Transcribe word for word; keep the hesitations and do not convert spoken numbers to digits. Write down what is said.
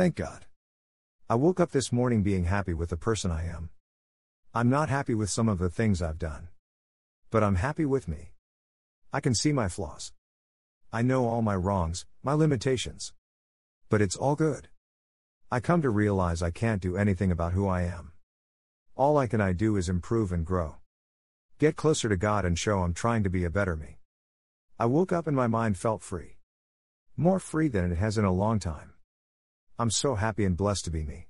Thank God. I woke up this morning being happy with the person I am. I'm not happy with some of the things I've done. But I'm happy with me. I can see my flaws. I know all my wrongs, my limitations. But it's all good. I come to realize I can't do anything about who I am. All I can I do is improve and grow. Get closer to God and show I'm trying to be a better me. I woke up and my mind felt free. More free than it has in a long time. I'm so happy and blessed to be me.